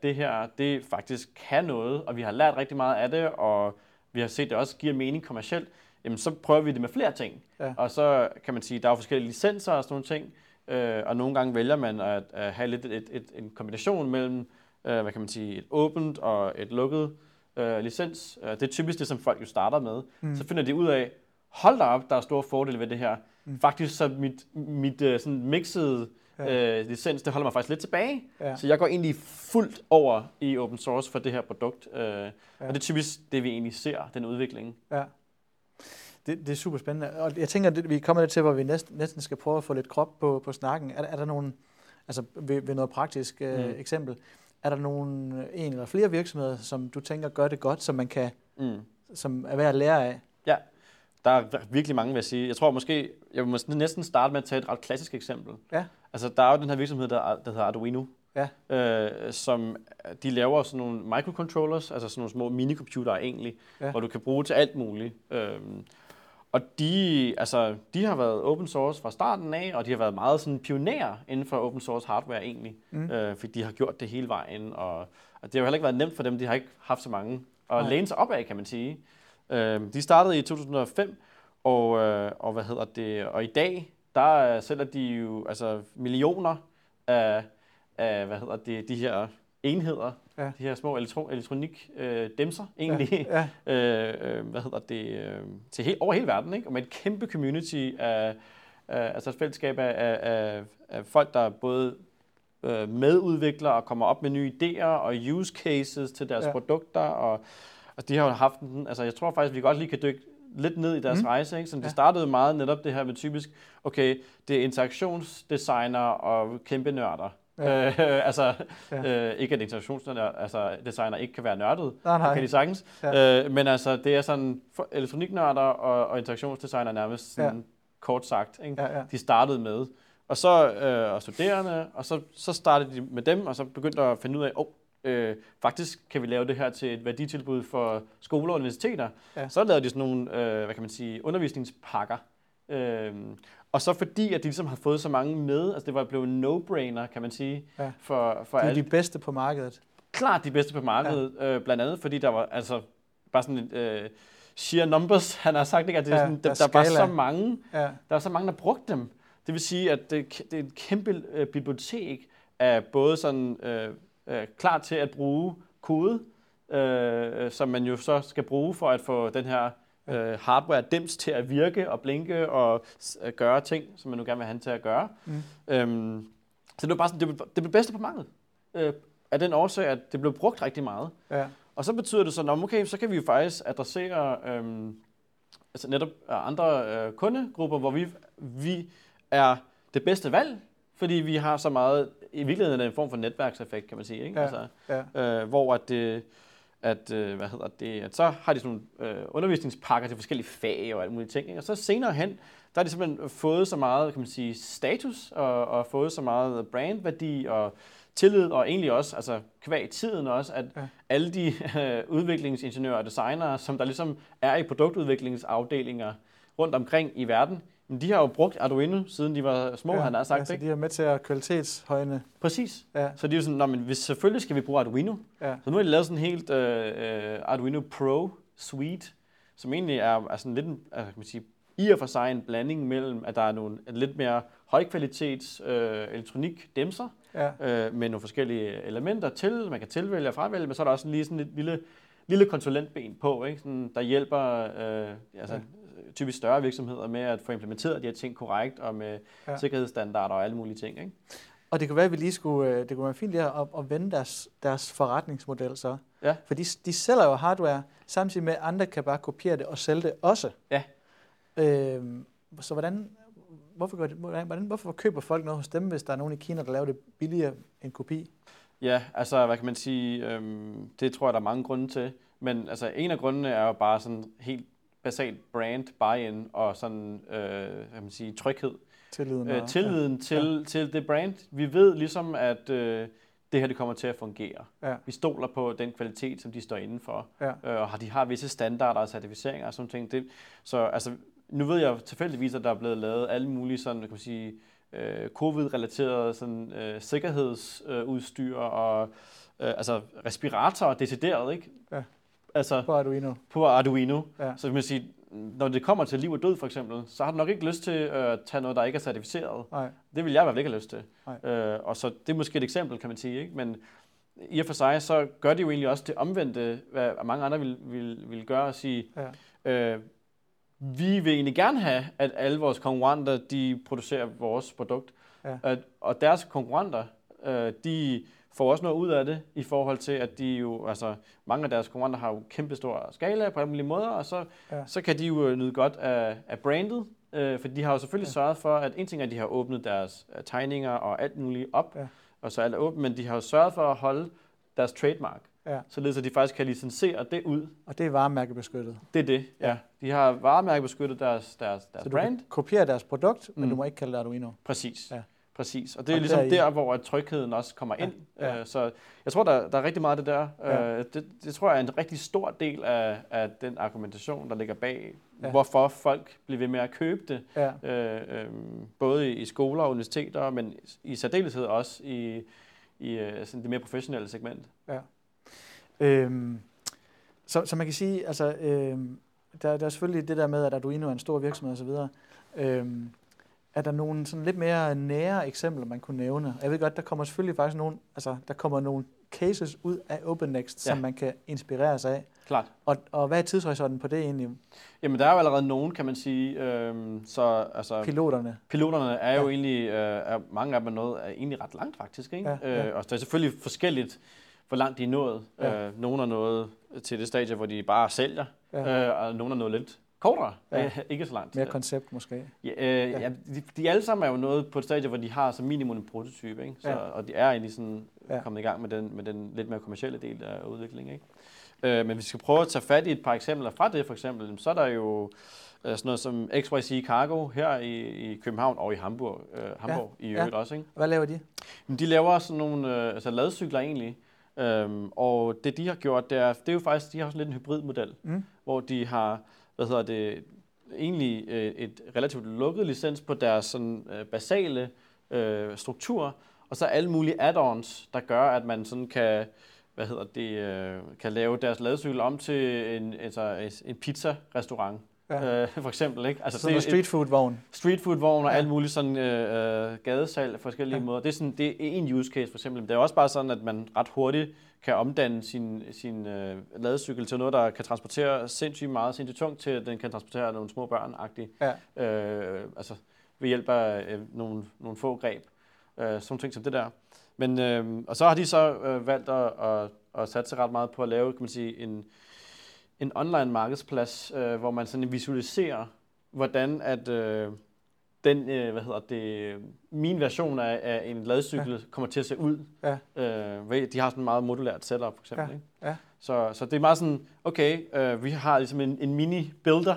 det her, det faktisk kan noget, og vi har lært rigtig meget af det, og vi har set, at det også giver mening kommercielt. Jamen, så prøver vi det med flere ting. Ja. Og så kan man sige, at der er forskellige licenser og sådan nogle ting, og nogle gange vælger man at have lidt en kombination mellem, hvad kan man sige, et åbent og et lukket licens. Det er typisk det, som folk jo starter med. Så finder de ud af, hold da op, der er store fordele ved det her. Faktisk så mit sådan mixede licens, det holder mig faktisk lidt tilbage. Så jeg går egentlig fuldt over i open source for det her produkt. Og det er typisk det, vi egentlig ser, den udvikling. Ja. Det er super spændende. Og jeg tænker, at vi kommer lidt til, hvor vi næsten skal prøve at få lidt krop på snakken. Er der nogen, altså ved noget praktisk eksempel, er der nogen, en eller flere virksomheder, som du tænker gør det godt, som man kan, som er værd at lære af? Ja. Der er virkelig mange, vil jeg sige. Jeg tror måske, jeg vil næsten starte med at tage et ret klassisk eksempel. Ja. Altså, der er jo den her virksomhed, der hedder Arduino, som de laver sådan nogle microcontrollers, altså sådan nogle små minicomputere egentlig, hvor du kan bruge til alt muligt. Og de har været open source fra starten af, og de har været meget sådan pionerer inden for open source hardware egentlig, fordi de har gjort det hele vejen, og det har jo heller ikke været nemt for dem, de har ikke haft så mange at læne sig op af, kan man sige. De startede i 2005, og hvad hedder det? Og i dag, der sælger de jo altså millioner af hvad hedder det? De her enheder, de her små elektronikdæmser egentlig, hvad hedder det? Til over hele verden, ikke? Og med et kæmpe community af altså et fællesskab af folk, der både medudvikler og kommer op med nye idéer og use cases til deres produkter og de har jo haft den, altså jeg tror faktisk, vi godt lige kan dykke lidt ned i deres rejse, ikke? Så de startede meget netop det her med typisk, okay, det er interaktionsdesigner og kæmpe nørder. Ikke at interaktionsdesigner ikke kan være nørdet, det kan de sagtens, men altså det er sådan elektroniknørder og interaktionsdesigner nærmest sådan, kort sagt, ikke? De startede med. Og så og studerende, og så startede de med dem, og så begyndte at finde ud af, faktisk kan vi lave det her til et værditilbud for skoler og universiteter, så lavede de sådan nogle, hvad kan man sige, undervisningspakker. Og så fordi, at de ligesom har fået så mange med, altså det var blevet en no-brainer, kan man sige. Ja. For det er de bedste på markedet. Klart de bedste på markedet, blandt andet fordi der var altså bare sådan et sheer numbers, han har sagt, ikke? At det er sådan, der var så mange, der var så mange, der brugte dem. Det vil sige, at det er et kæmpe bibliotek af både sådan... klar til at bruge kode, som man jo så skal bruge for at få den her hardware dims til at virke og blinke og gøre ting, som man nu gerne vil have den til at gøre. Så det var bare sådan, det blev bedste på markedet. Af den årsag, at det blev brugt rigtig meget. Ja. Og så betyder det sådan, okay, så kan vi jo faktisk adressere altså netop andre kundegrupper, hvor vi er det bedste valg, fordi vi har så meget, i virkeligheden er det en form for netværkseffekt, kan man sige, ikke? Hvor at så har de sådan nogle undervisningspakker til forskellige fag og alt muligt ting, ikke? Og så senere hen, der har de simpelthen fået så meget, kan man sige, status og fået så meget brandværdi og tillid, og egentlig også, altså kvæg tiden også, at alle de udviklingsingeniører og designere, som der ligesom er i produktudviklingsafdelinger rundt omkring i verden, men de har jo brugt Arduino, siden de var små, han har sagt. Ja, så de er med til at kvalitetshøjne. Præcis. Ja. Så de er jo sådan, nå, men selvfølgelig skal vi bruge Arduino. Ja. Så nu har de lavet sådan en helt Arduino Pro Suite, som egentlig er sådan lidt, kan man sige, i og for sig en blanding mellem, at der er nogle lidt mere højkvalitets elektronik-dæmser, med nogle forskellige elementer til, man kan tilvælge og fravælge, men så er der også lige sådan et lille konsulentben på, ikke? Sådan, der hjælper typisk større virksomheder med at få implementeret de her ting korrekt, og med sikkerhedsstandarder og alle mulige ting. Ikke? Og det kunne være, at vi lige skulle, det kunne være fint lige at vende deres forretningsmodel så. Ja. For de sælger jo hardware, samtidig med, at andre kan bare kopiere det og sælge det også. Ja. Så hvorfor køber folk noget hos dem, hvis der er nogen i Kina, der laver det billigere end kopi? Ja, altså hvad kan man sige, det tror jeg, der er mange grunde til. Men altså en af grundene er jo bare sådan helt basalt brand, buy-in og sådan, kan man sige, tryghed. Tilliden til det brand. Vi ved ligesom, at det her det kommer til at fungere. Ja. Vi stoler på den kvalitet, som de står indenfor. Ja. Og de har visse standarder og certificeringer og sådan ting. Så altså, nu ved jeg tilfældigvis, at der er blevet lavet alle mulige sådan, kan man sige, covid-relaterede sådan, sikkerhedsudstyr og altså respiratorer decideret, ikke? Ja. Altså, på Arduino. Ja. Så kan man sige, når det kommer til liv og død for eksempel, så har du nok ikke lyst til at tage noget, der ikke er certificeret. Nej. Det vil jeg i hvert fald ikke have lyst til. Og så det er måske et eksempel, kan man sige, ikke? Men i og for sig, så gør det jo egentlig også det omvendte, hvad mange andre vil gøre og sige, vi vil egentlig gerne have, at alle vores konkurrenter, de producerer vores produkt. Ja. Og deres konkurrenter, de får også noget ud af det, i forhold til, at de jo, altså mange af deres konkurrenter har jo kæmpestor skala på alle mulige måder, og så kan de jo nyde godt af brandet, for de har jo selvfølgelig sørget for, at en ting er, at de har åbnet deres tegninger og alt muligt op, og så alt er åbent, men de har jo sørget for at holde deres trademark. Ja. Således at de faktisk kan licensere det ud. Og det er varemærkebeskyttet. Det er det, ja. De har varemærkebeskyttet deres så brand. Så du kopierer deres produkt, men du må ikke kalde det Arduino. Præcis. Ja. Præcis. Og det er og ligesom der, hvor trygheden også kommer ind. Ja. Så jeg tror, der er rigtig meget af det der. Ja. Det tror jeg er en rigtig stor del af den argumentation, der ligger bag, hvorfor folk bliver ved med at købe det. Ja. Både i skoler og universiteter, men i særdeleshed også i sådan det mere professionelle segment. Ja. Så man kan sige, altså, der er selvfølgelig det der med, at Arduino er en stor virksomhed osv. Er der nogle sådan lidt mere nære eksempler, man kunne nævne? Jeg ved godt, der kommer selvfølgelig faktisk nogle cases ud af Open Next, som man kan inspirere sig af. Klart. Og hvad er tidshorisonten på det egentlig? Jamen, der er jo allerede nogen, kan man sige. Så, altså, piloterne er jo egentlig, mange af dem er egentlig ret langt faktisk. Ikke? Og der er selvfølgelig forskelligt, hvor langt de er nået. Nogle er nået til det stadie, hvor de bare sælger, og nogle er nået lidt kortere, ikke så langt. Mere koncept måske. De alle sammen er jo nået på et stadie, hvor de har som minimum en prototype, ikke? Så, og de er egentlig sådan kommet i gang med den lidt mere kommercielle del af udviklingen. Ikke? Men hvis vi skal prøve at tage fat i et par eksempler fra det, for eksempel, så er der jo sådan noget som XYZ Cargo her i København og i Hamburg i øvrigt også. Ikke? Hvad laver de? De laver sådan nogle ladcykler egentlig. Og det de har gjort, det er jo faktisk, de har sådan lidt en hybridmodel, hvor de har, egentlig et relativt lukket licens på deres sådan basale struktur, og så alle mulige add-ons, der gør, at man sådan kan, kan lave deres ladcykel om til en pizza-restaurant. Ja. For eksempel, ikke? Altså, sådan en streetfood-vogn. Streetfood-vogn og alt muligt sådan gadesal af forskellige måder. Det er en use case for eksempel. Men det er også bare sådan, at man ret hurtigt kan omdanne sin ladecykel til noget, der kan transportere sindssygt meget, sindssygt tungt, til at den kan transportere nogle små børn-agtigt. Ja. Altså ved hjælp af nogle få greb. Sådan ting som det der. Men, og så har de så valgt at satse ret meget på at lave, kan man sige, en online markedsplads, hvor man sådan visualiserer, hvordan at min version af en ladcykel kommer til at se ud. Ja. De har sådan en meget modulært setup for eksempel. Ja. Ikke? Ja. Så det er meget sådan, okay, vi har ligesom en mini-builder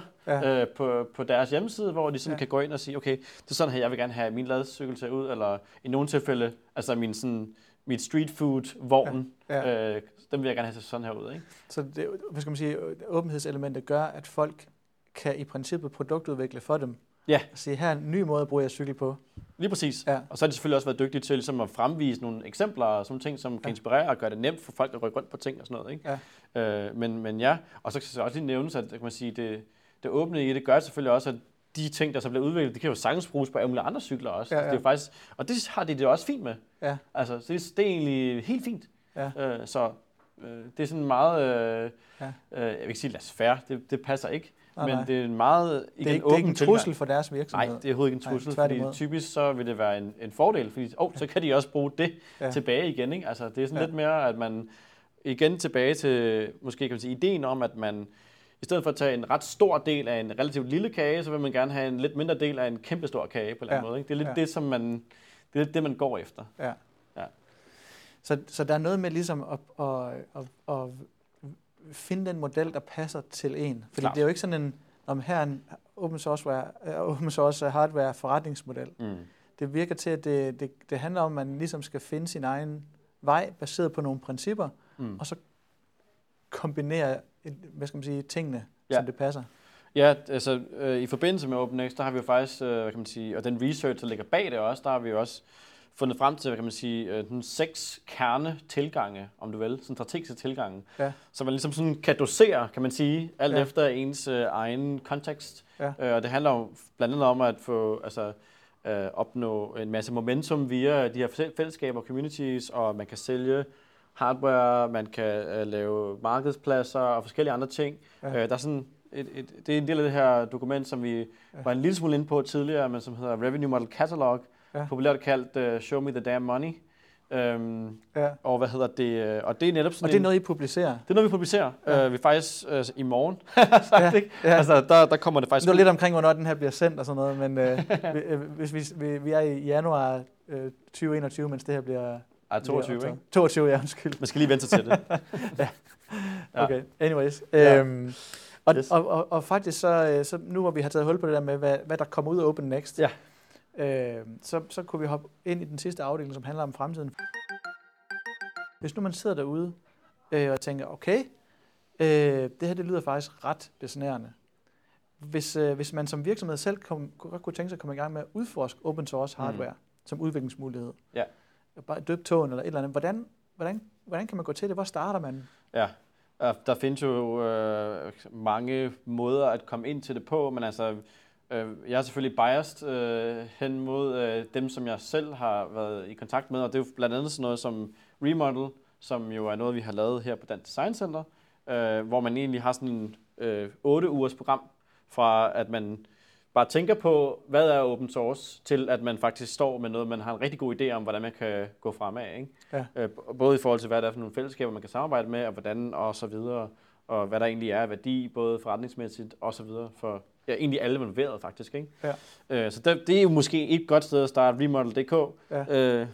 på deres hjemmeside, hvor de sådan kan gå ind og sige, okay, det er sådan her, jeg vil gerne have min ladcykel til ud, eller i nogle tilfælde, altså min sådan mit street food vogn, ja. Den vil jeg gerne have til sådan her ud, ikke? Så det, hvad skal man sige, åbenhedselementet gør, at folk kan i princippet produktudvikle for dem. Ja. Og sige, her er en ny måde at bruge jeres cykel på. Lige præcis. Ja. Og så har de selvfølgelig også været dygtige til ligesom at fremvise nogle eksempler og sådan nogle ting, som kan inspirere og gøre det nemt for folk at rykke rundt på ting og sådan noget, ikke? Ja. Men ja, og så kan jeg også lige nævne, at kan man sige, det åbne i det gør selvfølgelig også, at de ting, der så bliver udviklet, det kan jo sagtens bruges på alle andre cykler også. Ja, ja. Det er jo faktisk, og det har de det også fint med. Ja. Altså, så det er egentlig helt fint. Ja. Det er sådan meget, jeg vil ikke sige lad os færre, det passer ikke. Men det er en meget åben trussel for deres virksomhed. Nej, det er overhovedet ikke en trussel, fordi typisk så vil det være en fordel, fordi så kan de også bruge det tilbage igen, ikke? Altså, det er sådan lidt mere, at man igen tilbage til, måske kan man sige, ideen om, at man i stedet for at tage en ret stor del af en relativt lille kage, så vil man gerne have en lidt mindre del af en kæmpe stor kage på en eller anden måde, ikke? Det er lidt det, som man, det er lidt det, man går efter. Ja. Ja. Så der er noget med ligesom at finde den model, der passer til en. Fordi det er jo ikke sådan en, om her er en open source hardware forretningsmodel. Mm. Det virker til, at det handler om, at man ligesom skal finde sin egen vej, baseret på nogle principper, og så kombinere, hvad skal man sige, tingene, som det passer. Ja, altså i forbindelse med Open Next, der har vi jo faktisk, hvad kan man sige, og den research, der ligger bag det også, der har vi jo også fundet frem til, hvad kan man sige, den 6 kernetilgange, om du vil, sådan strategiske tilgange, så man ligesom sådan kan dosere, kan man sige, alt efter ens egen kontekst. Og det handler jo blandt andet om at få, altså, opnå en masse momentum via de her fællesskaber og communities, og man kan sælge hardware, man kan lave markedspladser og forskellige andre ting. Der er sådan det er en del af det her dokument, som vi var en lille smule inde på tidligere, men som hedder Revenue Model Catalog, populært kaldt Show Me the Damn Money. Og hvad hedder det? Og det er netop sådan. Og det er noget, I publicerer? Det er noget, vi publicerer. Vi faktisk i morgen. Altså, der kommer det faktisk. Det er lidt omkring, hvornår den her bliver sendt og sådan noget, men hvis vi er i januar 2021, mens det her bliver... 22, ikke? 22, ja, undskyld. Man skal lige vente til det. Okay, anyways. Yes. Og faktisk så nu hvor vi har taget hul på det der med, hvad der kommer ud af Open Next, så kunne vi hoppe ind i den sidste afdeling, som handler om fremtiden. Hvis nu man sidder derude og tænker, okay, det her det lyder faktisk ret besnærende. Hvis man som virksomhed selv kunne tænke sig at komme i gang med at udforske open source hardware som udviklingsmulighed, bare døbe tåen eller et eller andet, hvordan kan man gå til det? Hvor starter man? Ja. Der findes jo mange måder at komme ind til det på, men altså, jeg er selvfølgelig biased hen mod dem, som jeg selv har været i kontakt med, og det er jo blandt andet sådan noget som Remodel, som jo er noget, vi har lavet her på Dansk Design Center, hvor man egentlig har sådan en 8-ugers program, fra at man bare tænker på, hvad er open source, til at man faktisk står med noget, man har en rigtig god idé om, hvordan man kan gå fremad, ikke? Ja. Både i forhold til, hvad der er for nogle fællesskaber, man kan samarbejde med, og hvordan, og så videre, og hvad der egentlig er af værdi, både forretningsmæssigt, og så videre, for egentlig alle involverede faktisk, ikke? Ja. Så det er jo måske et godt sted at starte. Remodel.dk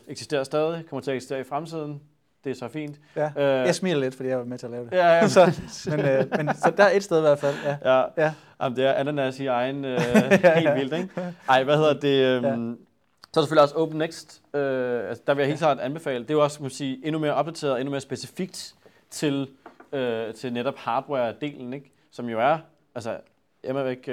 eksisterer stadig, kommer til at eksistere i fremtiden. Det er så fint. Ja. Jeg smiler lidt, fordi jeg var med til at lave det. Ja, ja. Så der er et sted i hvert fald. Ja. Jamen, det er ananas i egen helt vildt, ikke? Ej, hvad hedder det? Så er der selvfølgelig også Open Next. Altså, der vil jeg helt klart anbefale. Det er jo også, man sige, endnu mere opdateret, endnu mere specifikt til netop hardware-delen, ikke? Som jo er, altså, immervæk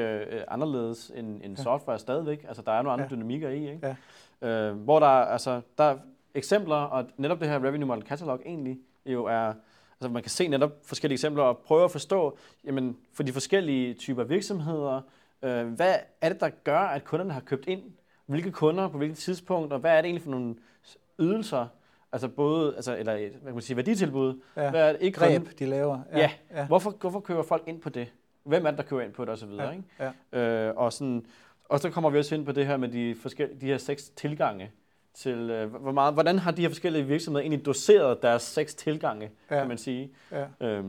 anderledes end software stadigvæk. Altså, der er nogle andre dynamikker i, ikke? Ja. Hvor der, altså, der eksempler, og netop det her Revenue Model Catalog egentlig jo er, altså man kan se netop forskellige eksempler og prøve at forstå, jamen for de forskellige typer virksomheder, hvad er det, der gør, at kunderne har købt ind? Hvilke kunder på hvilket tidspunkt, og hvad er det egentlig for nogle ydelser? Altså både, altså, eller hvad kan man sige, værditilbud? Ja. Hvad er det ikke? Greb, de laver. Ja. Hvorfor køber folk ind på det? Hvem er det, der køber ind på det, og så videre, ikke? Ja. Og så kommer vi også ind på det her med de her 6 tilgange til, hvordan har de her forskellige virksomheder egentlig doseret deres 6 tilgange, kan man sige. Ja.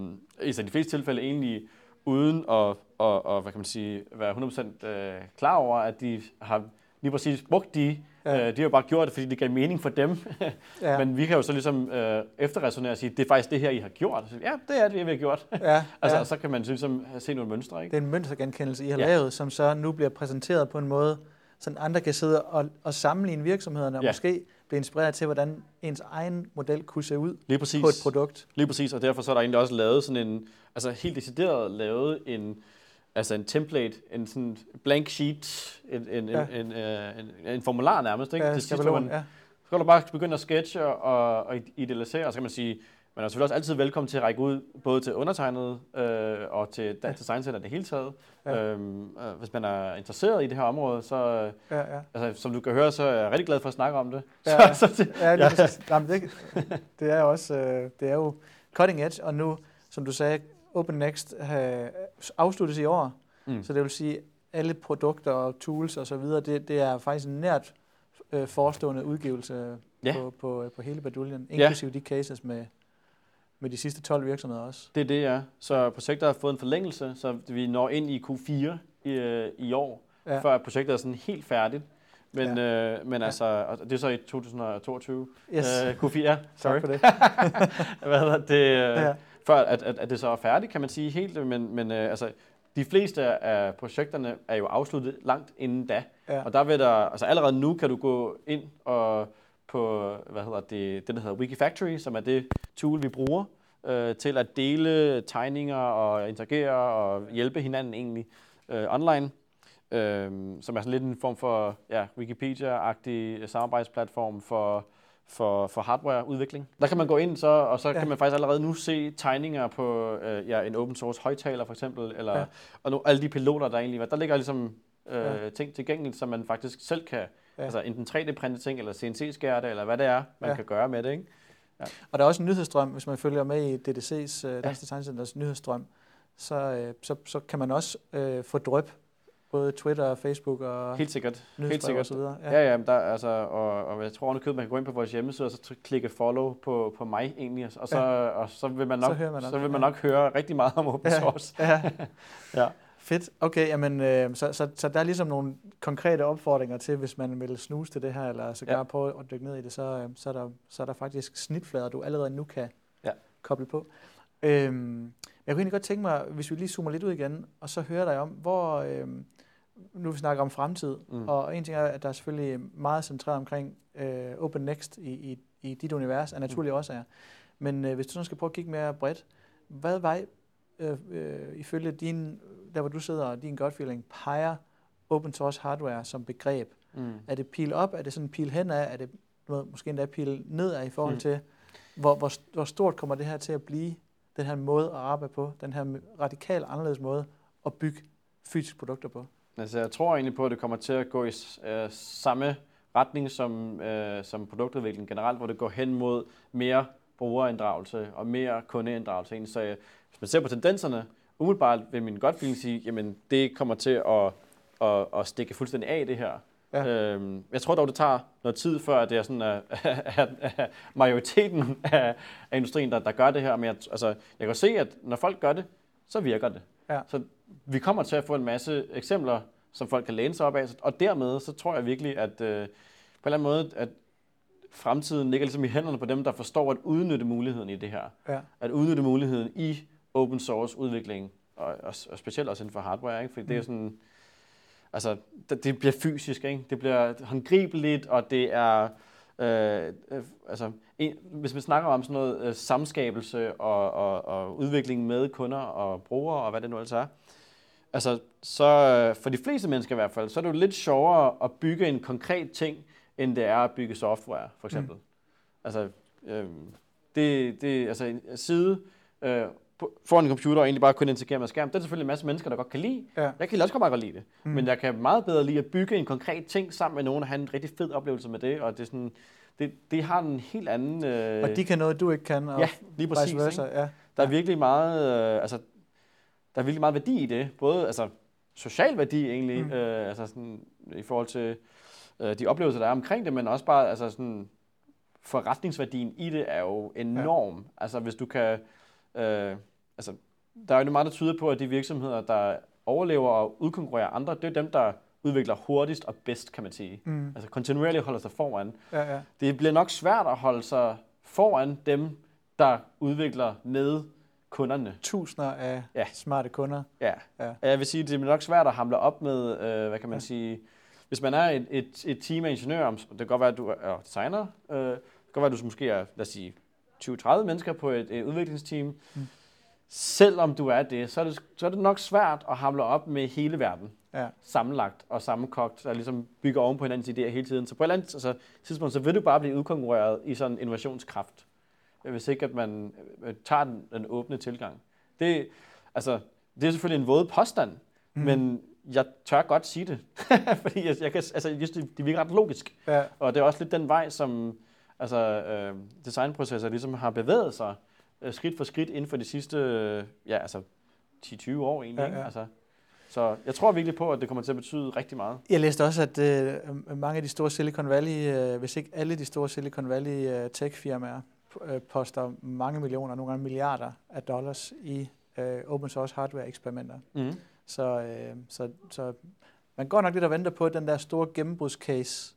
I de fleste tilfælde egentlig uden at hvad kan man sige, være 100% klar over, at de har lige præcis brugt de. De har jo bare gjort det, fordi det gav mening for dem. Men vi kan jo så ligesom efterresonere og sige, det er faktisk det her, I har gjort. Så, ja, det er det, vi har gjort. Altså, og så kan man ligesom se nogle mønstre, ikke? Det er en mønstergenkendelse, I har lavet, som så nu bliver præsenteret på en måde, sådan andre kan sidde og sammenligne virksomhederne, og måske blive inspireret til, hvordan ens egen model kunne se ud på et produkt. Lige præcis, og derfor så er der egentlig også lavet sådan en, altså helt decideret lavet en, altså en template, en sådan blank sheet, en formular nærmest, ikke? Ja, det sidste, man, ja. Så kan du bare begynde at sketche og idealisere, og så kan man sige, man er selvfølgelig også altid velkommen til at række ud, både til undertegnede og til Dansk Design Center i det hele taget. Ja. Hvis man er interesseret i det her område, så, altså, som du kan høre, så er jeg rigtig glad for at snakke om det. Ja, det er også, det er jo cutting edge, og nu, som du sagde, Open Next afsluttes i år, så det vil sige, alle produkter og tools og så videre, det er faktisk nært forestående udgivelse på hele baduljen, inklusive de cases med de sidste 12 virksomheder også. Det er det, ja. Så projektet har fået en forlængelse, så vi når ind i Q4 i år, før projektet er sådan helt færdigt. Men, men altså, det er så i 2022. Yes. Q4, sorry. Tak for det. Hvad hedder det? Før at det så er færdigt, kan man sige helt, men altså, de fleste af projekterne er jo afsluttet langt inden da. Ja. Og der vil der, altså allerede nu kan du gå ind og på, den hedder Wikifactory, som er det tool, vi bruger til at dele tegninger og interagere og hjælpe hinanden egentlig online. Som er sådan lidt en form for Wikipedia-agtig samarbejdsplatform for hardwareudvikling. Der kan man gå ind, og så kan man faktisk allerede nu se tegninger på en open source højttaler for eksempel, eller og nu, alle de piloter, der egentlig var. Der ligger ligesom ting tilgængeligt, som man faktisk selv kan, altså enten 3D-printe ting, eller CNC-skære det, eller hvad det er, man kan gøre med det, ikke? Ja. Og der er også en nyhedsstrøm, hvis man følger med i DDC's, Dansk Design Centers nyhedsstrøm, så kan man også få dryp både Twitter og Facebook og helt sikkert og så videre. Ja, men der altså og jeg tror man kan gå ind på vores hjemmeside og så klikke follow på mig egentlig og så og så vil man nok høre rigtig meget om open source. Ja. Ja. Fedt. Okay, jamen så der er ligesom nogle konkrete opfordringer til, hvis man vil snuse til det her eller sågar på at dykke ned i det, så er der faktisk snitflader du allerede nu kan koble på. Jeg kunne egentlig godt tænke mig, hvis vi lige zoomer lidt ud igen, og så hører dig om, hvor nu vi snakker om fremtid, og en ting er, at der er selvfølgelig meget centreret omkring Open Next i dit univers, af naturlige årsager. Men hvis du sådan skal prøve at kigge mere bredt, hvad vej ifølge din, der hvor du sidder og din gut feeling, peger open source hardware som begreb? Er det pil op? Er det sådan pil henad? Er det måske endda pil nedad i forhold til, hvor stort kommer det her til at blive? Den her måde at arbejde på, den her radikalt anderledes måde at bygge fysiske produkter på. Altså, jeg tror egentlig på, at det kommer til at gå i samme retning som produktudviklingen generelt, hvor det går hen mod mere brugerinddragelse og mere kundeinddragelse. Så hvis man ser på tendenserne, umiddelbart vil min gut feeling sige, jamen det kommer til at stikke fuldstændig af det her. Ja. Jeg tror dog, det tager noget tid, før det er sådan, at majoriteten af industrien, der gør det her. Men jeg kan se, at når folk gør det, så virker det. Ja. Så vi kommer til at få en masse eksempler, som folk kan læne sig op af. Og dermed, så tror jeg virkelig, at på en eller anden måde, at fremtiden ligger ligesom i hænderne på dem, der forstår at udnytte muligheden i det her. Ja. At udnytte muligheden i open source udvikling, og specielt også inden for hardware, ikke? Fordi det er sådan... Altså, det bliver fysisk, ikke? Det bliver håndgribeligt, og det er... hvis man snakker om sådan noget samskabelse og udvikling med kunder og brugere, og hvad det nu ellers er, altså, så for de fleste mennesker i hvert fald, så er det jo lidt sjovere at bygge en konkret ting, end det er at bygge software, for eksempel. Altså, en side... foran en computer og egentlig bare kun interagere med skærmen. Det er selvfølgelig en masse mennesker, der godt kan lide. Ja. Jeg kan også godt meget godt lide det. Men jeg kan meget bedre lide at bygge en konkret ting sammen med nogen og have en rigtig fed oplevelse med det. Og det er sådan, det har en helt anden... Og de kan noget, du ikke kan. Og ja, lige præcis. Der er virkelig meget... der er virkelig meget værdi i det. Både social værdi egentlig, sådan, i forhold til de oplevelser, der er omkring det, men også bare sådan, forretningsværdien i det er jo enorm. Ja. Altså hvis du kan... der er jo meget, der tyder på, at de virksomheder, der overlever og udkonkurrerer andre, det er dem, der udvikler hurtigst og bedst, kan man sige. Altså kontinuerligt holder sig foran. Ja. Det bliver nok svært at holde sig foran dem, der udvikler med kunderne. Tusinder af smarte kunder. Ja. Jeg vil sige, det bliver nok svært at hamle op med, hvad kan man sige, hvis man er et team af ingeniører, det kan godt være, at du er designer, det kan godt være, at du måske er, lad os sige, 20-30 mennesker på et udviklingsteam. Mm. Selvom du er det, så er det nok svært at hamle op med hele verden, ja, sammenlagt og sammenkogt, der ligesom bygger oven på hinandens idéer hele tiden. Så på et eller andet tidspunkt, så vil du bare blive udkonkurreret i sådan en innovationskraft, hvis ikke at man tager den åbne tilgang. Det er selvfølgelig en våd påstand, men jeg tør godt sige det, fordi det virker ret logisk. Ja. Og det er også lidt den vej, som designprocesser ligesom har bevæget sig skridt for skridt inden for de sidste 10-20 år egentlig. Ja, ja. Så jeg tror virkelig på, at det kommer til at betyde rigtig meget. Jeg læste også, at mange af de store Silicon Valley, hvis ikke alle de store Silicon Valley tech-firmaer, poster mange millioner, nogle gange milliarder af dollars i open source hardware eksperimenter. Mm. Så man går nok lidt og venter på den der store gennembrudscase.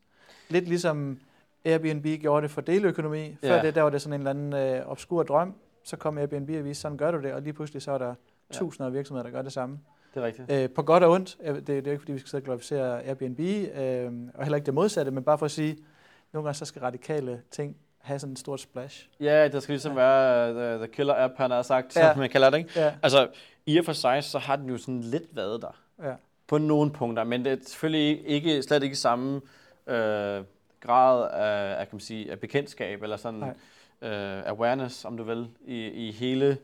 Lidt ligesom Airbnb gjorde det for deleøkonomi. Før det, der var det sådan en eller anden obskur drøm. Så kom Airbnb og viste, sådan gør du det, og lige pludselig så er der tusinder af virksomheder, der gør det samme. Det er rigtigt. På godt og ondt. Det er ikke, fordi vi skal sidde og glorificere Airbnb, og heller ikke det modsatte, men bare for at sige, nogle gange så skal radikale ting have sådan et stort splash. Ja, der skal ligesom være the killer app, han har sagt, som man kalder det, ikke? Ja. I og for sig, så har den jo sådan lidt været der. Ja. På nogle punkter, men det er selvfølgelig slet ikke samme grad af, kan man sige, af bekendtskab, eller sådan awareness, om du vil, i hele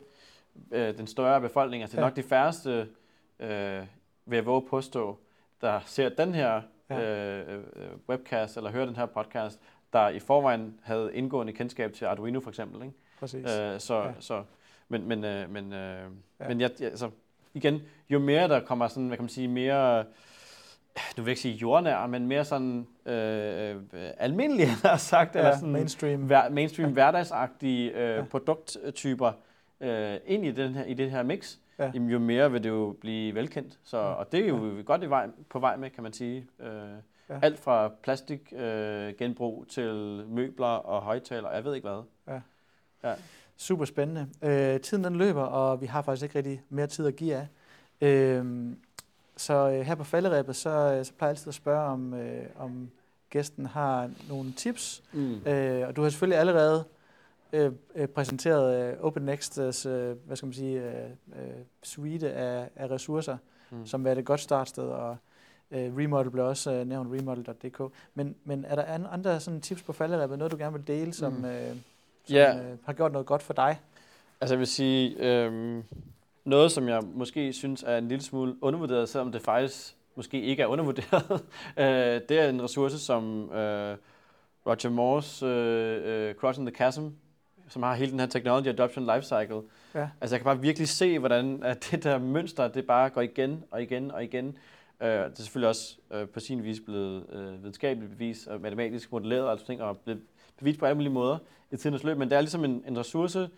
den større befolkning. Det er nok de færreste, vil jeg våge påstå, der ser den her webcast, eller hører den her podcast, der i forvejen havde indgående kendskab til Arduino for eksempel, ikke? Præcis. Men igen, jo mere der kommer sådan, hvad kan man sige, mere, nu vil jeg ikke sige jordnær, men mere sådan almindelige, der er sagt, eller sådan mainstream hverdagsagtige produkttyper ind i det her mix, jamen, jo mere vil det jo blive velkendt. Så, og det er jo godt på vej med, kan man sige. Alt fra plastik genbrug til møbler og højttaler, jeg ved ikke hvad. Ja. Super spændende. Tiden den løber, og vi har faktisk ikke rigtig mere tid at give af. Så her på falderæbet, så plejer jeg altid at spørge, om gæsten har nogle tips. Og du har selvfølgelig allerede præsenteret Open Next's suite af ressourcer, som er et godt startsted. Og Remodel blev også nævnt, remodel.dk. Men er der andre sådan tips på falderæbet, noget du gerne vil dele, som... som har gjort noget godt for dig? Jeg vil sige, noget som jeg måske synes er en lille smule undervurderet, selvom det faktisk måske ikke er undervurderet, det er en ressource som Roger Moores Crossing the Chasm, som har hele den her technology adoption lifecycle. Ja. Jeg kan bare virkelig se, hvordan at det der mønster, det bare går igen og igen og igen. Det er selvfølgelig også på sin vis blevet videnskabeligt bevist og matematisk modelleret og ting, og blevet bevist på alle mulige måder i tidens løb, men det er ligesom en ressource,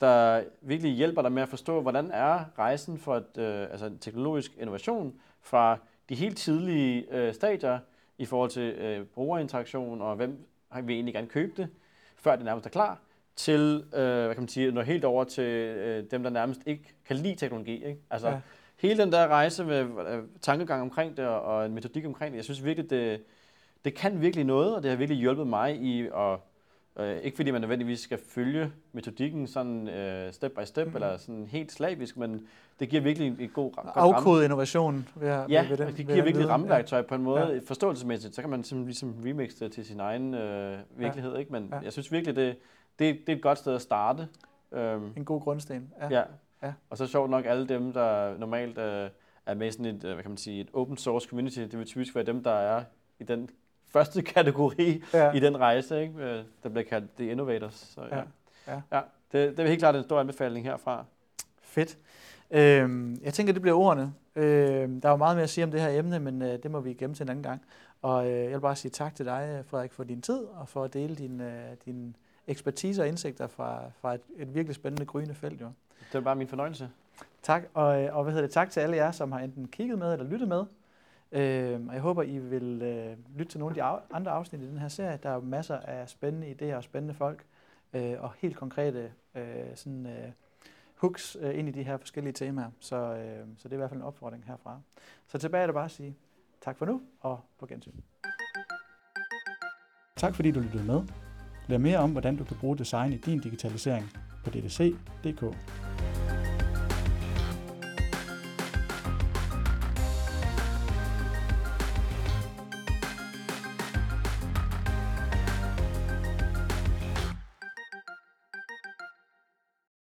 der virkelig hjælper dig med at forstå, hvordan er rejsen for en teknologisk innovation fra de helt tidlige stadier i forhold til brugerinteraktion og hvem vil egentlig gerne købe det, før det nærmest er klar, til når helt over til dem, der nærmest ikke kan lide teknologi. Ikke? Hele den der rejse med tankegang omkring det og en metodik omkring det, jeg synes virkelig, det kan virkelig noget, og det har virkelig hjulpet mig i at ikke fordi man nødvendigvis skal følge metodikken sådan step by step, eller sådan helt slavisk, men det giver virkelig en god ramme. Afkode innovation ved det. Ja, det giver virkelig et rammeværktøj på en måde, forståelsesmæssigt. Så kan man ligesom remixe det til sin egen virkelighed, ikke? Men jeg synes virkelig, det er et godt sted at starte. En god grundsten. Ja. Og så sjovt nok alle dem, der normalt er med sådan et, et open source community, det vil typisk være dem, der er i den første kategori i den rejse, ikke? Der bliver kaldt The Innovators. Så, det er helt klart en stor anbefaling herfra. Fedt. Jeg tænker, det bliver ordene. Der er jo meget mere at sige om det her emne, men det må vi gemme til en anden gang. Og jeg vil bare sige tak til dig, Frederik, for din tid og for at dele din ekspertise og indsigter fra et virkelig spændende gryende felt. Jo. Det var bare min fornøjelse. Tak, og tak til alle jer, som har enten kigget med eller lyttet med. Og jeg håber, I vil lytte til nogle af de andre afsnit i den her serie. Der er jo masser af spændende idéer og spændende folk, og helt konkrete hooks ind i de her forskellige temaer. Så det er i hvert fald en opfordring herfra. Så tilbage er det bare at sige Tak for nu, og på gensyn. Tak fordi du lyttede med. Lær mere om, hvordan du kan bruge design i din digitalisering på DDC.dk.